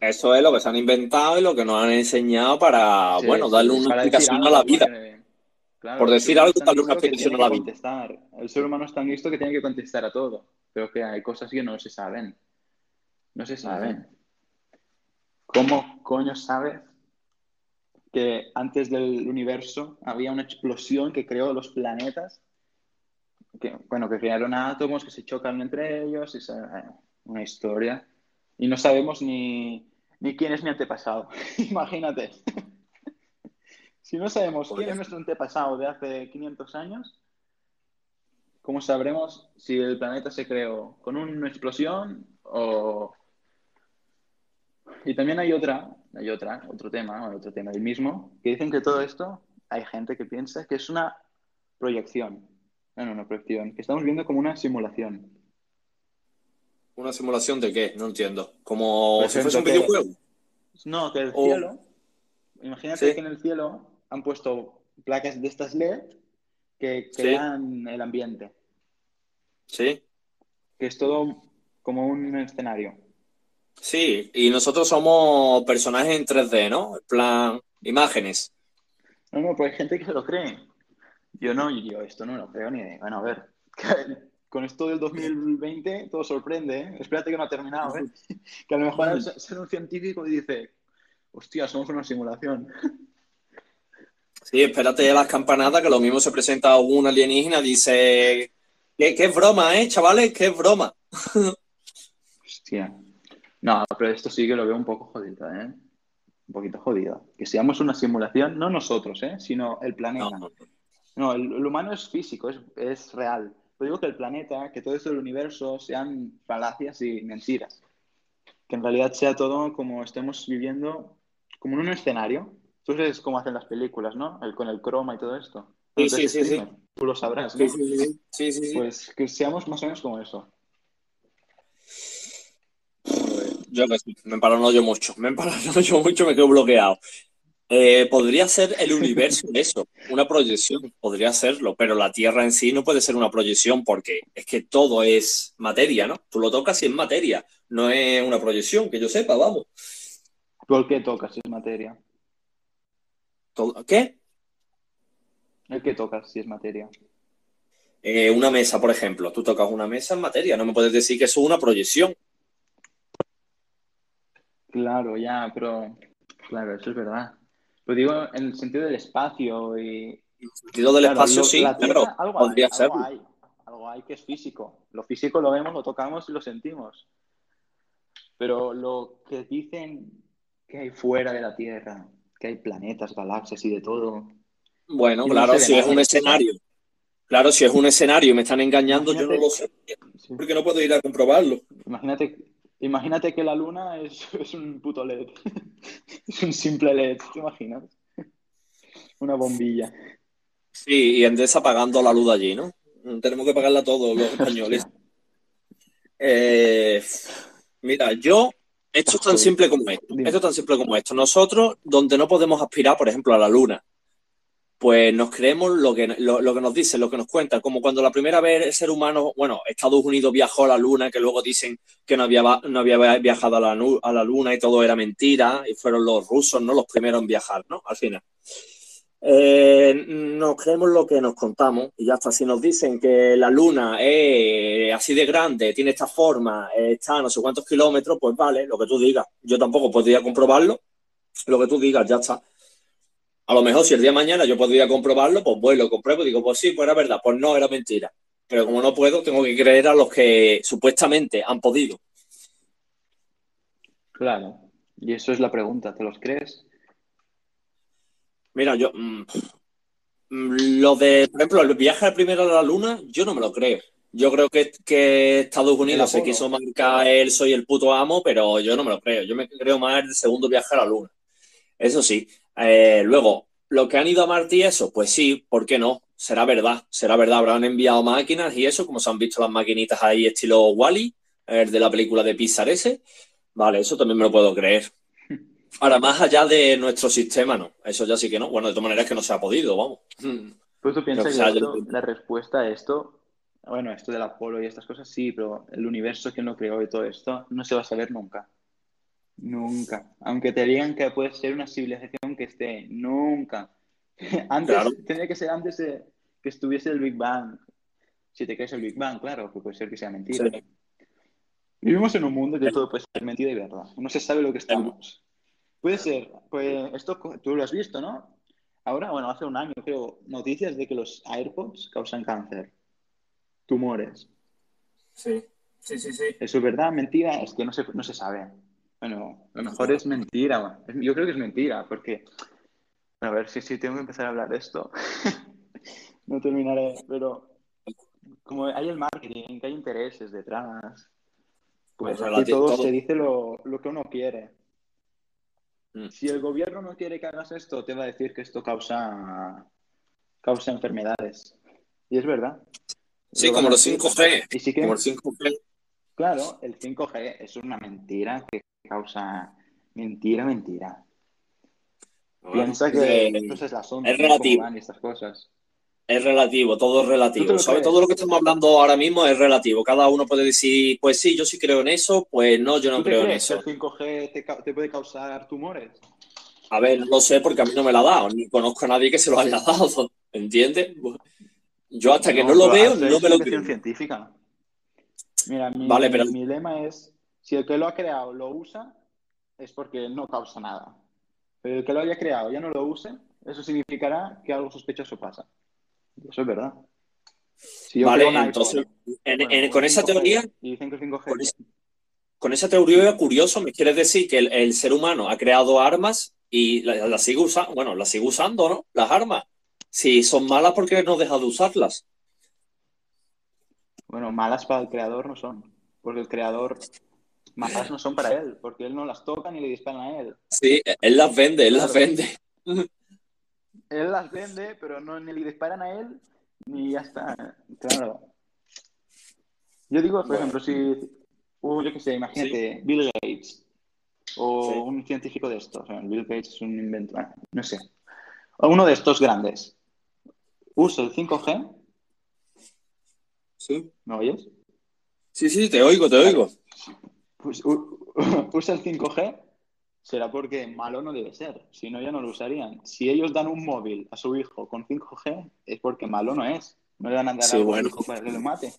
Eso es lo que se han inventado y lo que nos han enseñado para, darle una explicación a la vida. Claro, por decir algo, darle una explicación a la vida. El ser humano es tan listo que tiene que contestar a todo. Pero que hay cosas que no se saben. No se saben. ¿Cómo coño sabes que antes del universo había una explosión que creó los planetas? Que crearon átomos que se chocan entre ellos. Es una historia. Y no sabemos ni quién es mi antepasado. Imagínate. Si no sabemos quién es nuestro antepasado de hace 500 años, ¿cómo sabremos si el planeta se creó con una explosión o...? Y también hay otro tema del mismo, que dicen que todo esto, hay gente que piensa que es una proyección. Bueno, una proyección, que estamos viendo como una simulación. ¿Una simulación de qué? No entiendo. ¿Como si fuese un videojuego? No, que el cielo... Imagínate que en el cielo han puesto placas de estas LED que crean el ambiente. Sí. Que es todo como un escenario. Sí, y nosotros somos personajes en 3D, ¿no? En plan, imágenes. No, pues hay gente que se lo cree. Yo esto no lo creo ni de... Bueno, a ver, con esto del 2020 todo sorprende, ¿eh? Espérate que no ha terminado, ¿eh? Que a lo mejor ser un científico y dice, hostia, somos una simulación. Sí, espérate a las campanadas, que lo mismo se presenta a un alienígena, dice, ¿qué broma, chavales? ¿Qué broma? Hostia. No, pero esto sí que lo veo un poco jodido, ¿eh? Un poquito jodido. Que seamos una simulación, no nosotros, sino el planeta. No, el humano es físico, es real. Yo digo que el planeta, que todo esto del universo sean falacias y mentiras. Que en realidad sea todo como estemos viviendo, como en un escenario. Entonces es como hacen las películas, ¿no? Con el croma y todo esto. Entonces, sí. Tú lo sabrás, ¿no? Sí. Pues que seamos más o menos como eso. Yo me paranoio mucho, me quedo bloqueado. Podría ser el universo eso, una proyección, podría serlo, pero la Tierra en sí no puede ser una proyección porque es que todo es materia, ¿no? Tú lo tocas y es materia, no es una proyección, que yo sepa, vamos. ¿Tú el que tocas si es materia? ¿Qué? El que tocas si es materia. Una mesa, por ejemplo, tú tocas una mesa en materia, no me puedes decir que eso es una proyección. Claro, ya, pero... Claro, eso es verdad. Lo digo en el sentido del espacio y... En el sentido del espacio, sí, pero podría ser. Algo hay que es físico. Lo físico lo vemos, lo tocamos y lo sentimos. Pero lo que dicen que hay fuera de la Tierra, que hay planetas, galaxias y de todo... Bueno, claro, si es un escenario. Claro, si es un escenario y me están engañando, yo no lo sé. Porque no puedo ir a comprobarlo. Imagínate que la luna es un puto LED. Es un simple LED, ¿te imaginas? Una bombilla. Sí, y Endesa apagando la luz de allí, ¿no? Tenemos que pagarla todos los españoles. Mira, yo... Esto es tan simple como esto. Esto es tan simple como esto. Nosotros, donde no podemos aspirar, por ejemplo, a la luna, pues nos creemos lo que nos dicen, lo que nos cuentan. Como cuando la primera vez el ser humano, bueno, Estados Unidos viajó a la luna, que luego dicen que no había viajado a la luna y todo era mentira, y fueron los rusos, ¿no?, los primeros en viajar, ¿no? Al final. Nos creemos lo que nos contamos y ya está. Si nos dicen que la luna es así de grande, tiene esta forma, está a no sé cuántos kilómetros, pues vale, lo que tú digas. Yo tampoco podría comprobarlo, lo que tú digas, ya está. A lo mejor si el día de mañana yo podría comprobarlo, pues voy, lo compruebo y digo, pues sí, pues era verdad, pues no, era mentira. Pero como no puedo, tengo que creer a los que supuestamente han podido. Claro, y eso es la pregunta, ¿te los crees? Mira, yo... lo de, por ejemplo, el viaje primero a la luna, yo no me lo creo. Yo creo que Estados Unidos se quiso marcar el soy el puto amo, pero yo no me lo creo. Yo me creo más el segundo viaje a la luna. Eso sí. Luego, lo que han ido a Marte y eso, pues sí, ¿por qué no? Será verdad, será verdad. Habrán enviado máquinas y eso, como se han visto las maquinitas ahí estilo Wall-E, el de la película de Pixar ese. Vale, eso también me lo puedo creer. Ahora, más allá de nuestro sistema, no. Eso ya sí que no. Bueno, de todas maneras es que no se ha podido, vamos. Pues tú piensas que esto, la respuesta a esto, bueno, esto del Apolo y estas cosas sí, pero el universo que no creó y todo esto no se va a saber nunca. Nunca. Aunque te digan que puede ser una civilización que esté. Nunca. Antes, claro. Tendría que ser antes de que estuviese el Big Bang. Si te crees el Big Bang, claro, pues puede ser que sea mentira. Sí. Vivimos en un mundo que todo puede ser mentira y verdad. No se sabe lo que estamos. Puede ser, pues esto tú lo has visto, ¿no? Ahora, bueno, hace un año creo, noticias de que los AirPods causan cáncer. Tumores. Sí, sí, sí, sí. ¿Eso es verdad? ¿Mentira? Es que no se sabe. Bueno, a lo mejor es mentira. Yo creo que es mentira, porque... A ver, sí, tengo que empezar a hablar de esto. No terminaré, pero... Como hay el marketing, que hay intereses detrás, pues aquí todo se dice lo que uno quiere. Si el gobierno no quiere que hagas esto, te va a decir que esto causa enfermedades. Y es verdad. Sí, como los 5G. Como el 5G. Claro, el 5G es una mentira que causa mentira. Piensa que esto es la sombra. Es relativo. Estas cosas. Es relativo, todo es relativo. Sobre todo lo que estamos hablando ahora mismo es relativo. Cada uno puede decir, pues sí, yo sí creo en eso, pues no, yo no creo en eso. ¿El 5G te puede causar tumores? A ver, no lo sé porque a mí no me la ha dado, ni conozco a nadie que se lo haya dado, ¿entiendes? Yo hasta que no lo veo, no me lo creo. Científica. Mira, mi lema es, si el que lo ha creado lo usa, es porque no causa nada. Pero el que lo haya creado ya no lo use, eso significará que algo sospechoso pasa. Eso es verdad. Si vale, entonces, con esa teoría... Con esa teoría curioso, me quieres decir que el ser humano ha creado armas y las sigue usando, bueno, las sigue usando, ¿no? Las armas. Si son malas, ¿por qué no deja de usarlas? Bueno, malas para el creador no son, porque el creador... Malas no son para él, porque él no las toca ni le disparan a él. Sí, él las vende, él las vende. Él las vende, pero no ni le disparan a él, ni ya está. Claro. Yo digo, por ejemplo, si... yo qué sé, imagínate, Bill Gates. o sí, un científico de estos, Bill Gates es un inventor, no sé, o uno de estos grandes, usa el 5G. ¿Sí? ¿Me oyes? Sí, sí, te oigo, te oigo. Pues usa el 5G, será porque malo no debe ser, si no ya no lo usarían. Si ellos dan un móvil a su hijo con 5G, es porque malo no es, no le van a dar algo a su hijo para que lo mate.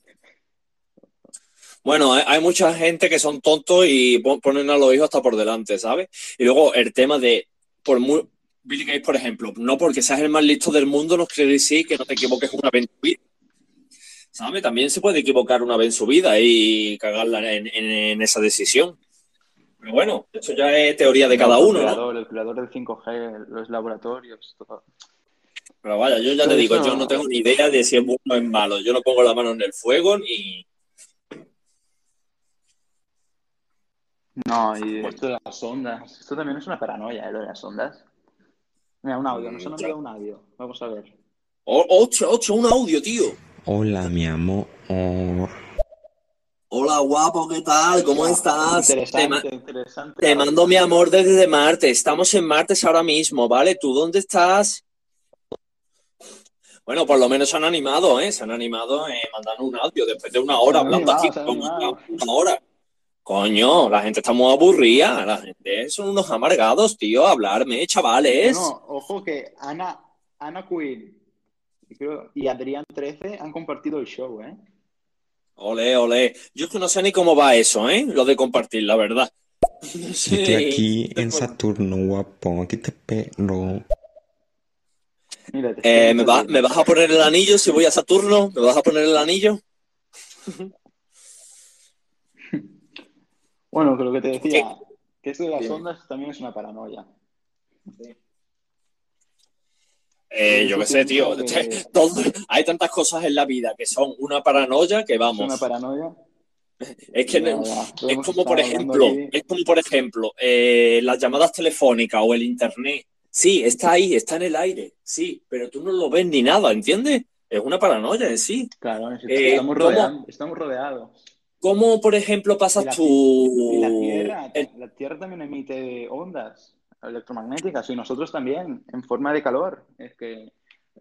Bueno, hay mucha gente que son tontos y ponen a los hijos hasta por delante, ¿sabes? Y luego el tema de, Bill Gates, por ejemplo, no porque seas el más listo del mundo, no quiere decir que no te equivoques una vez en tu vida, ¿sabes? También se puede equivocar una vez en su vida y cagarla en esa decisión. Pero bueno, eso ya es teoría de cada uno, ¿no? El creador del 5G, los laboratorios, todo. Pero vaya, yo ya te digo, yo no tengo ni idea de si es bueno o es malo. Yo no pongo la mano en el fuego ni... No, y esto de las ondas. Esto también es una paranoia, lo de las ondas. Mira, un audio, nos han enviado un audio. Vamos a ver. ¡Ocho! ¡Un audio, tío! Hola, mi amor. Hola, guapo, ¿qué tal? ¿Cómo estás? Interesante, interesante. Te mando mi amor desde Marte. Estamos en Marte ahora mismo, ¿vale? ¿Tú dónde estás? Bueno, por lo menos se han animado, ¿eh? Se han animado mandando un audio después de una hora hablando aquí. Una hora. Coño, la gente está muy aburrida, la gente son unos amargados, tío, hablarme, chavales. No, ojo que Ana Quinn y Adrián 13 han compartido el show, ¿eh? Ole, ole. Yo es que no sé ni cómo va eso, ¿eh? Lo de compartir, la verdad. No sé. Estoy aquí en Saturno, guapo, aquí te espero. Mira, ¿me vas a poner el anillo si voy a Saturno? ¿Me vas a poner el anillo? Bueno, que lo que te decía, que esto de las ondas también es una paranoia. Sí. Yo qué sé, tío. Que... Hay tantas cosas en la vida que son una paranoia que vamos. ¿Es una paranoia? Es que no, es como, por ejemplo, las llamadas telefónicas o el internet. Sí, está ahí, está en el aire, sí, pero tú no lo ves ni nada, ¿entiendes? Es una paranoia en sí. Claro, estamos rodeados. ¿Cómo, por ejemplo, pasas tú...? La Tierra también emite ondas electromagnéticas y nosotros también, en forma de calor. Es que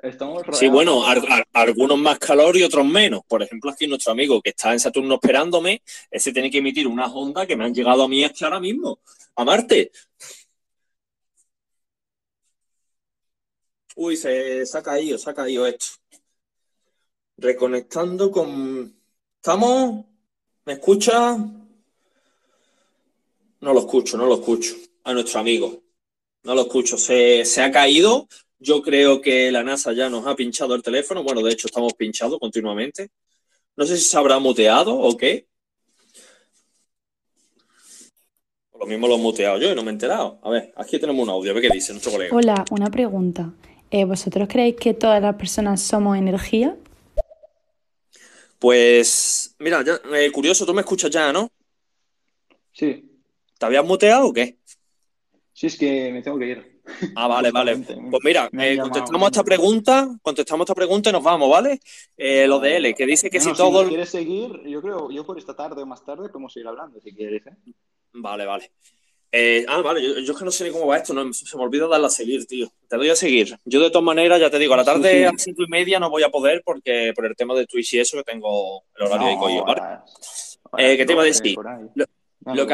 estamos rodeados. Sí, bueno, algunos más calor y otros menos. Por ejemplo, aquí nuestro amigo que está en Saturno esperándome, ese tiene que emitir unas ondas que me han llegado a mí hasta ahora mismo, a Marte. Uy, se ha caído esto. Reconectando con... ¿Estamos...? ¿Me escucha? No lo escucho. A nuestro amigo. No lo escucho. Se ha caído. Yo creo que la NASA ya nos ha pinchado el teléfono. Bueno, de hecho, estamos pinchados continuamente. No sé si se habrá muteado o qué. Lo mismo lo he muteado yo y no me he enterado. A ver, aquí tenemos un audio. A ver qué dice nuestro colega. Hola, una pregunta. ¿Vosotros creéis que todas las personas somos energía? Pues, mira, ya, curioso, tú me escuchas ya, ¿no? Sí. ¿Te habías muteado o qué? Sí, es que me tengo que ir. Ah, vale, vale. Pues mira, contestamos esta pregunta y nos vamos, ¿vale? Lo de L, que dice que si quieres seguir, yo por esta tarde o más tarde podemos seguir hablando, si quieres, ¿eh? Vale, vale. Vale, yo es que no sé ni cómo va esto, no, se me olvida darle a seguir, tío. Te doy a seguir. Yo de todas maneras, ya te digo, a la tarde a las 5:30 no voy a poder porque por el tema de Twitch y eso que tengo el horario de coño, ¿vale? ¿Qué te iba a decir? Lo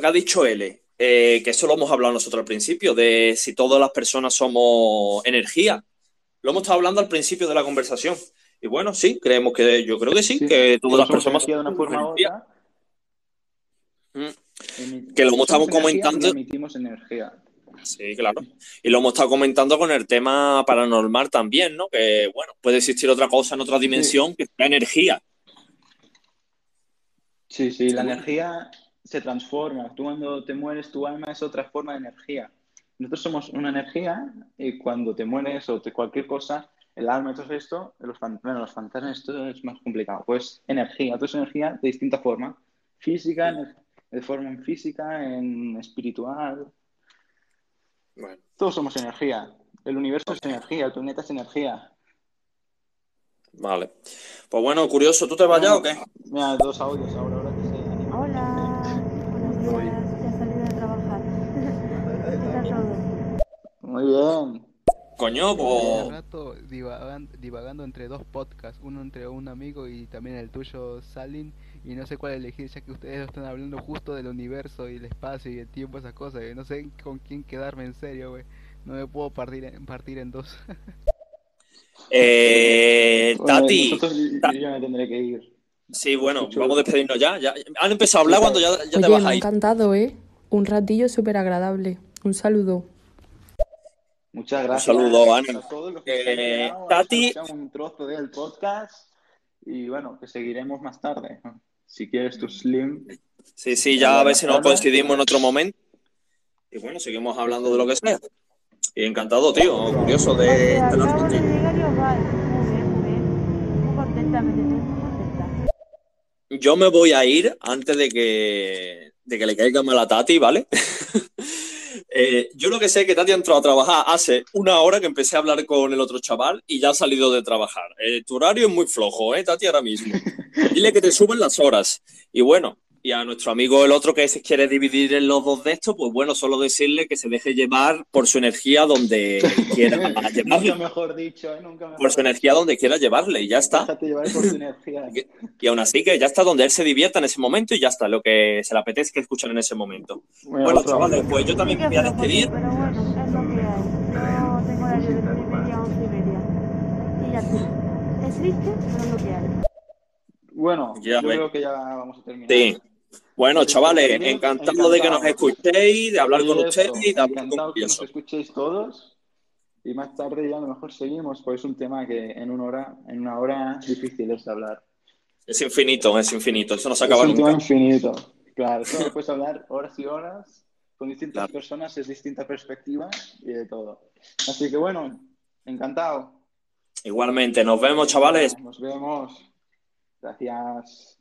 que ha dicho L, que eso lo hemos hablado nosotros al principio, de si todas las personas somos energía. Lo hemos estado hablando al principio de la conversación. Y bueno, sí, yo creo que sí, que todas las personas somos de una forma energía. Que lo hemos estado comentando. Emitimos energía. Sí, claro. Y lo hemos estado comentando con el tema paranormal también, ¿no? Que bueno, puede existir otra cosa en otra dimensión que es la energía. Sí, sí, la energía se transforma. Tú cuando te mueres, tu alma es otra forma de energía. Nosotros somos una energía y cuando te mueres o cualquier cosa, el alma y todo esto, los fantasmas, esto es más complicado. Pues energía, todo es energía de distinta forma. Física, de forma en física, en espiritual. Bueno. Todos somos energía. El universo es energía, el planeta es energía. Vale. Pues bueno, curioso, ¿tú te vas ya o qué? Mira, dos audios ahora que se animan. Hola. Muy bien. Coño, po. Rato divagando entre dos podcasts, uno entre un amigo y también el tuyo, Salin, y no sé cuál elegir, ya que ustedes están hablando justo del universo y el espacio y el tiempo, esas cosas, no sé con quién quedarme, en serio, güey. No me puedo partir en dos. Tati. Bueno, yo me tendré que ir. Sí, bueno, vamos a despedirnos ya. Han empezado a hablar cuando ya te vas a ir. Me ha encantado, un ratillo súper agradable. Un saludo. Muchas gracias. Un saludo, Ana. A todos los que Tati. Un trozo del podcast y bueno, que seguiremos más tarde. Si quieres tu Slim. Sí, sí, ya a ver si nos coincidimos en otro momento. Y bueno, seguimos hablando de lo que sea. Y encantado, tío. Curioso de estar contigo. Yo me voy a ir antes de que le caiga mal a Tati, ¿vale? Yo lo que sé es que Tati ha entrado a trabajar hace una hora que empecé a hablar con el otro chaval y ya ha salido de trabajar. Tu horario es muy flojo, Tati, ahora mismo. Dile que te suben las horas. Y bueno, y a nuestro amigo el otro que se quiere dividir en los dos de estos, pues bueno, solo decirle que se deje llevar por su energía donde quiera llevarle. Nunca mejor dicho, nunca mejor. Por su energía donde quiera llevarle y ya está. Déjate llevar por su energía. Y aún así que ya está donde él se divierta en ese momento y ya está, lo que se le apetezca escuchar en ese momento. Bueno, chavales, pues yo también me voy a despedir. Pero bueno, es lo que hay. No tengo horario de 10:30 a 11:30. Y ya está. Es triste, pero es lo que hay. Bueno, yo creo que ya vamos a terminar. Sí. Bueno, chavales, encantado de que nos escuchéis, de hablar con ustedes y de hablar con que nos escuchéis todos. Y más tarde ya a lo mejor seguimos, porque es un tema que en una hora difícil es hablar. Es infinito, eso no se acaba nunca. Es un tema infinito, claro. Solo puedes hablar horas y horas con distintas personas, es distinta perspectiva y de todo. Así que bueno, encantado. Igualmente, nos vemos, chavales. Nos vemos. Gracias.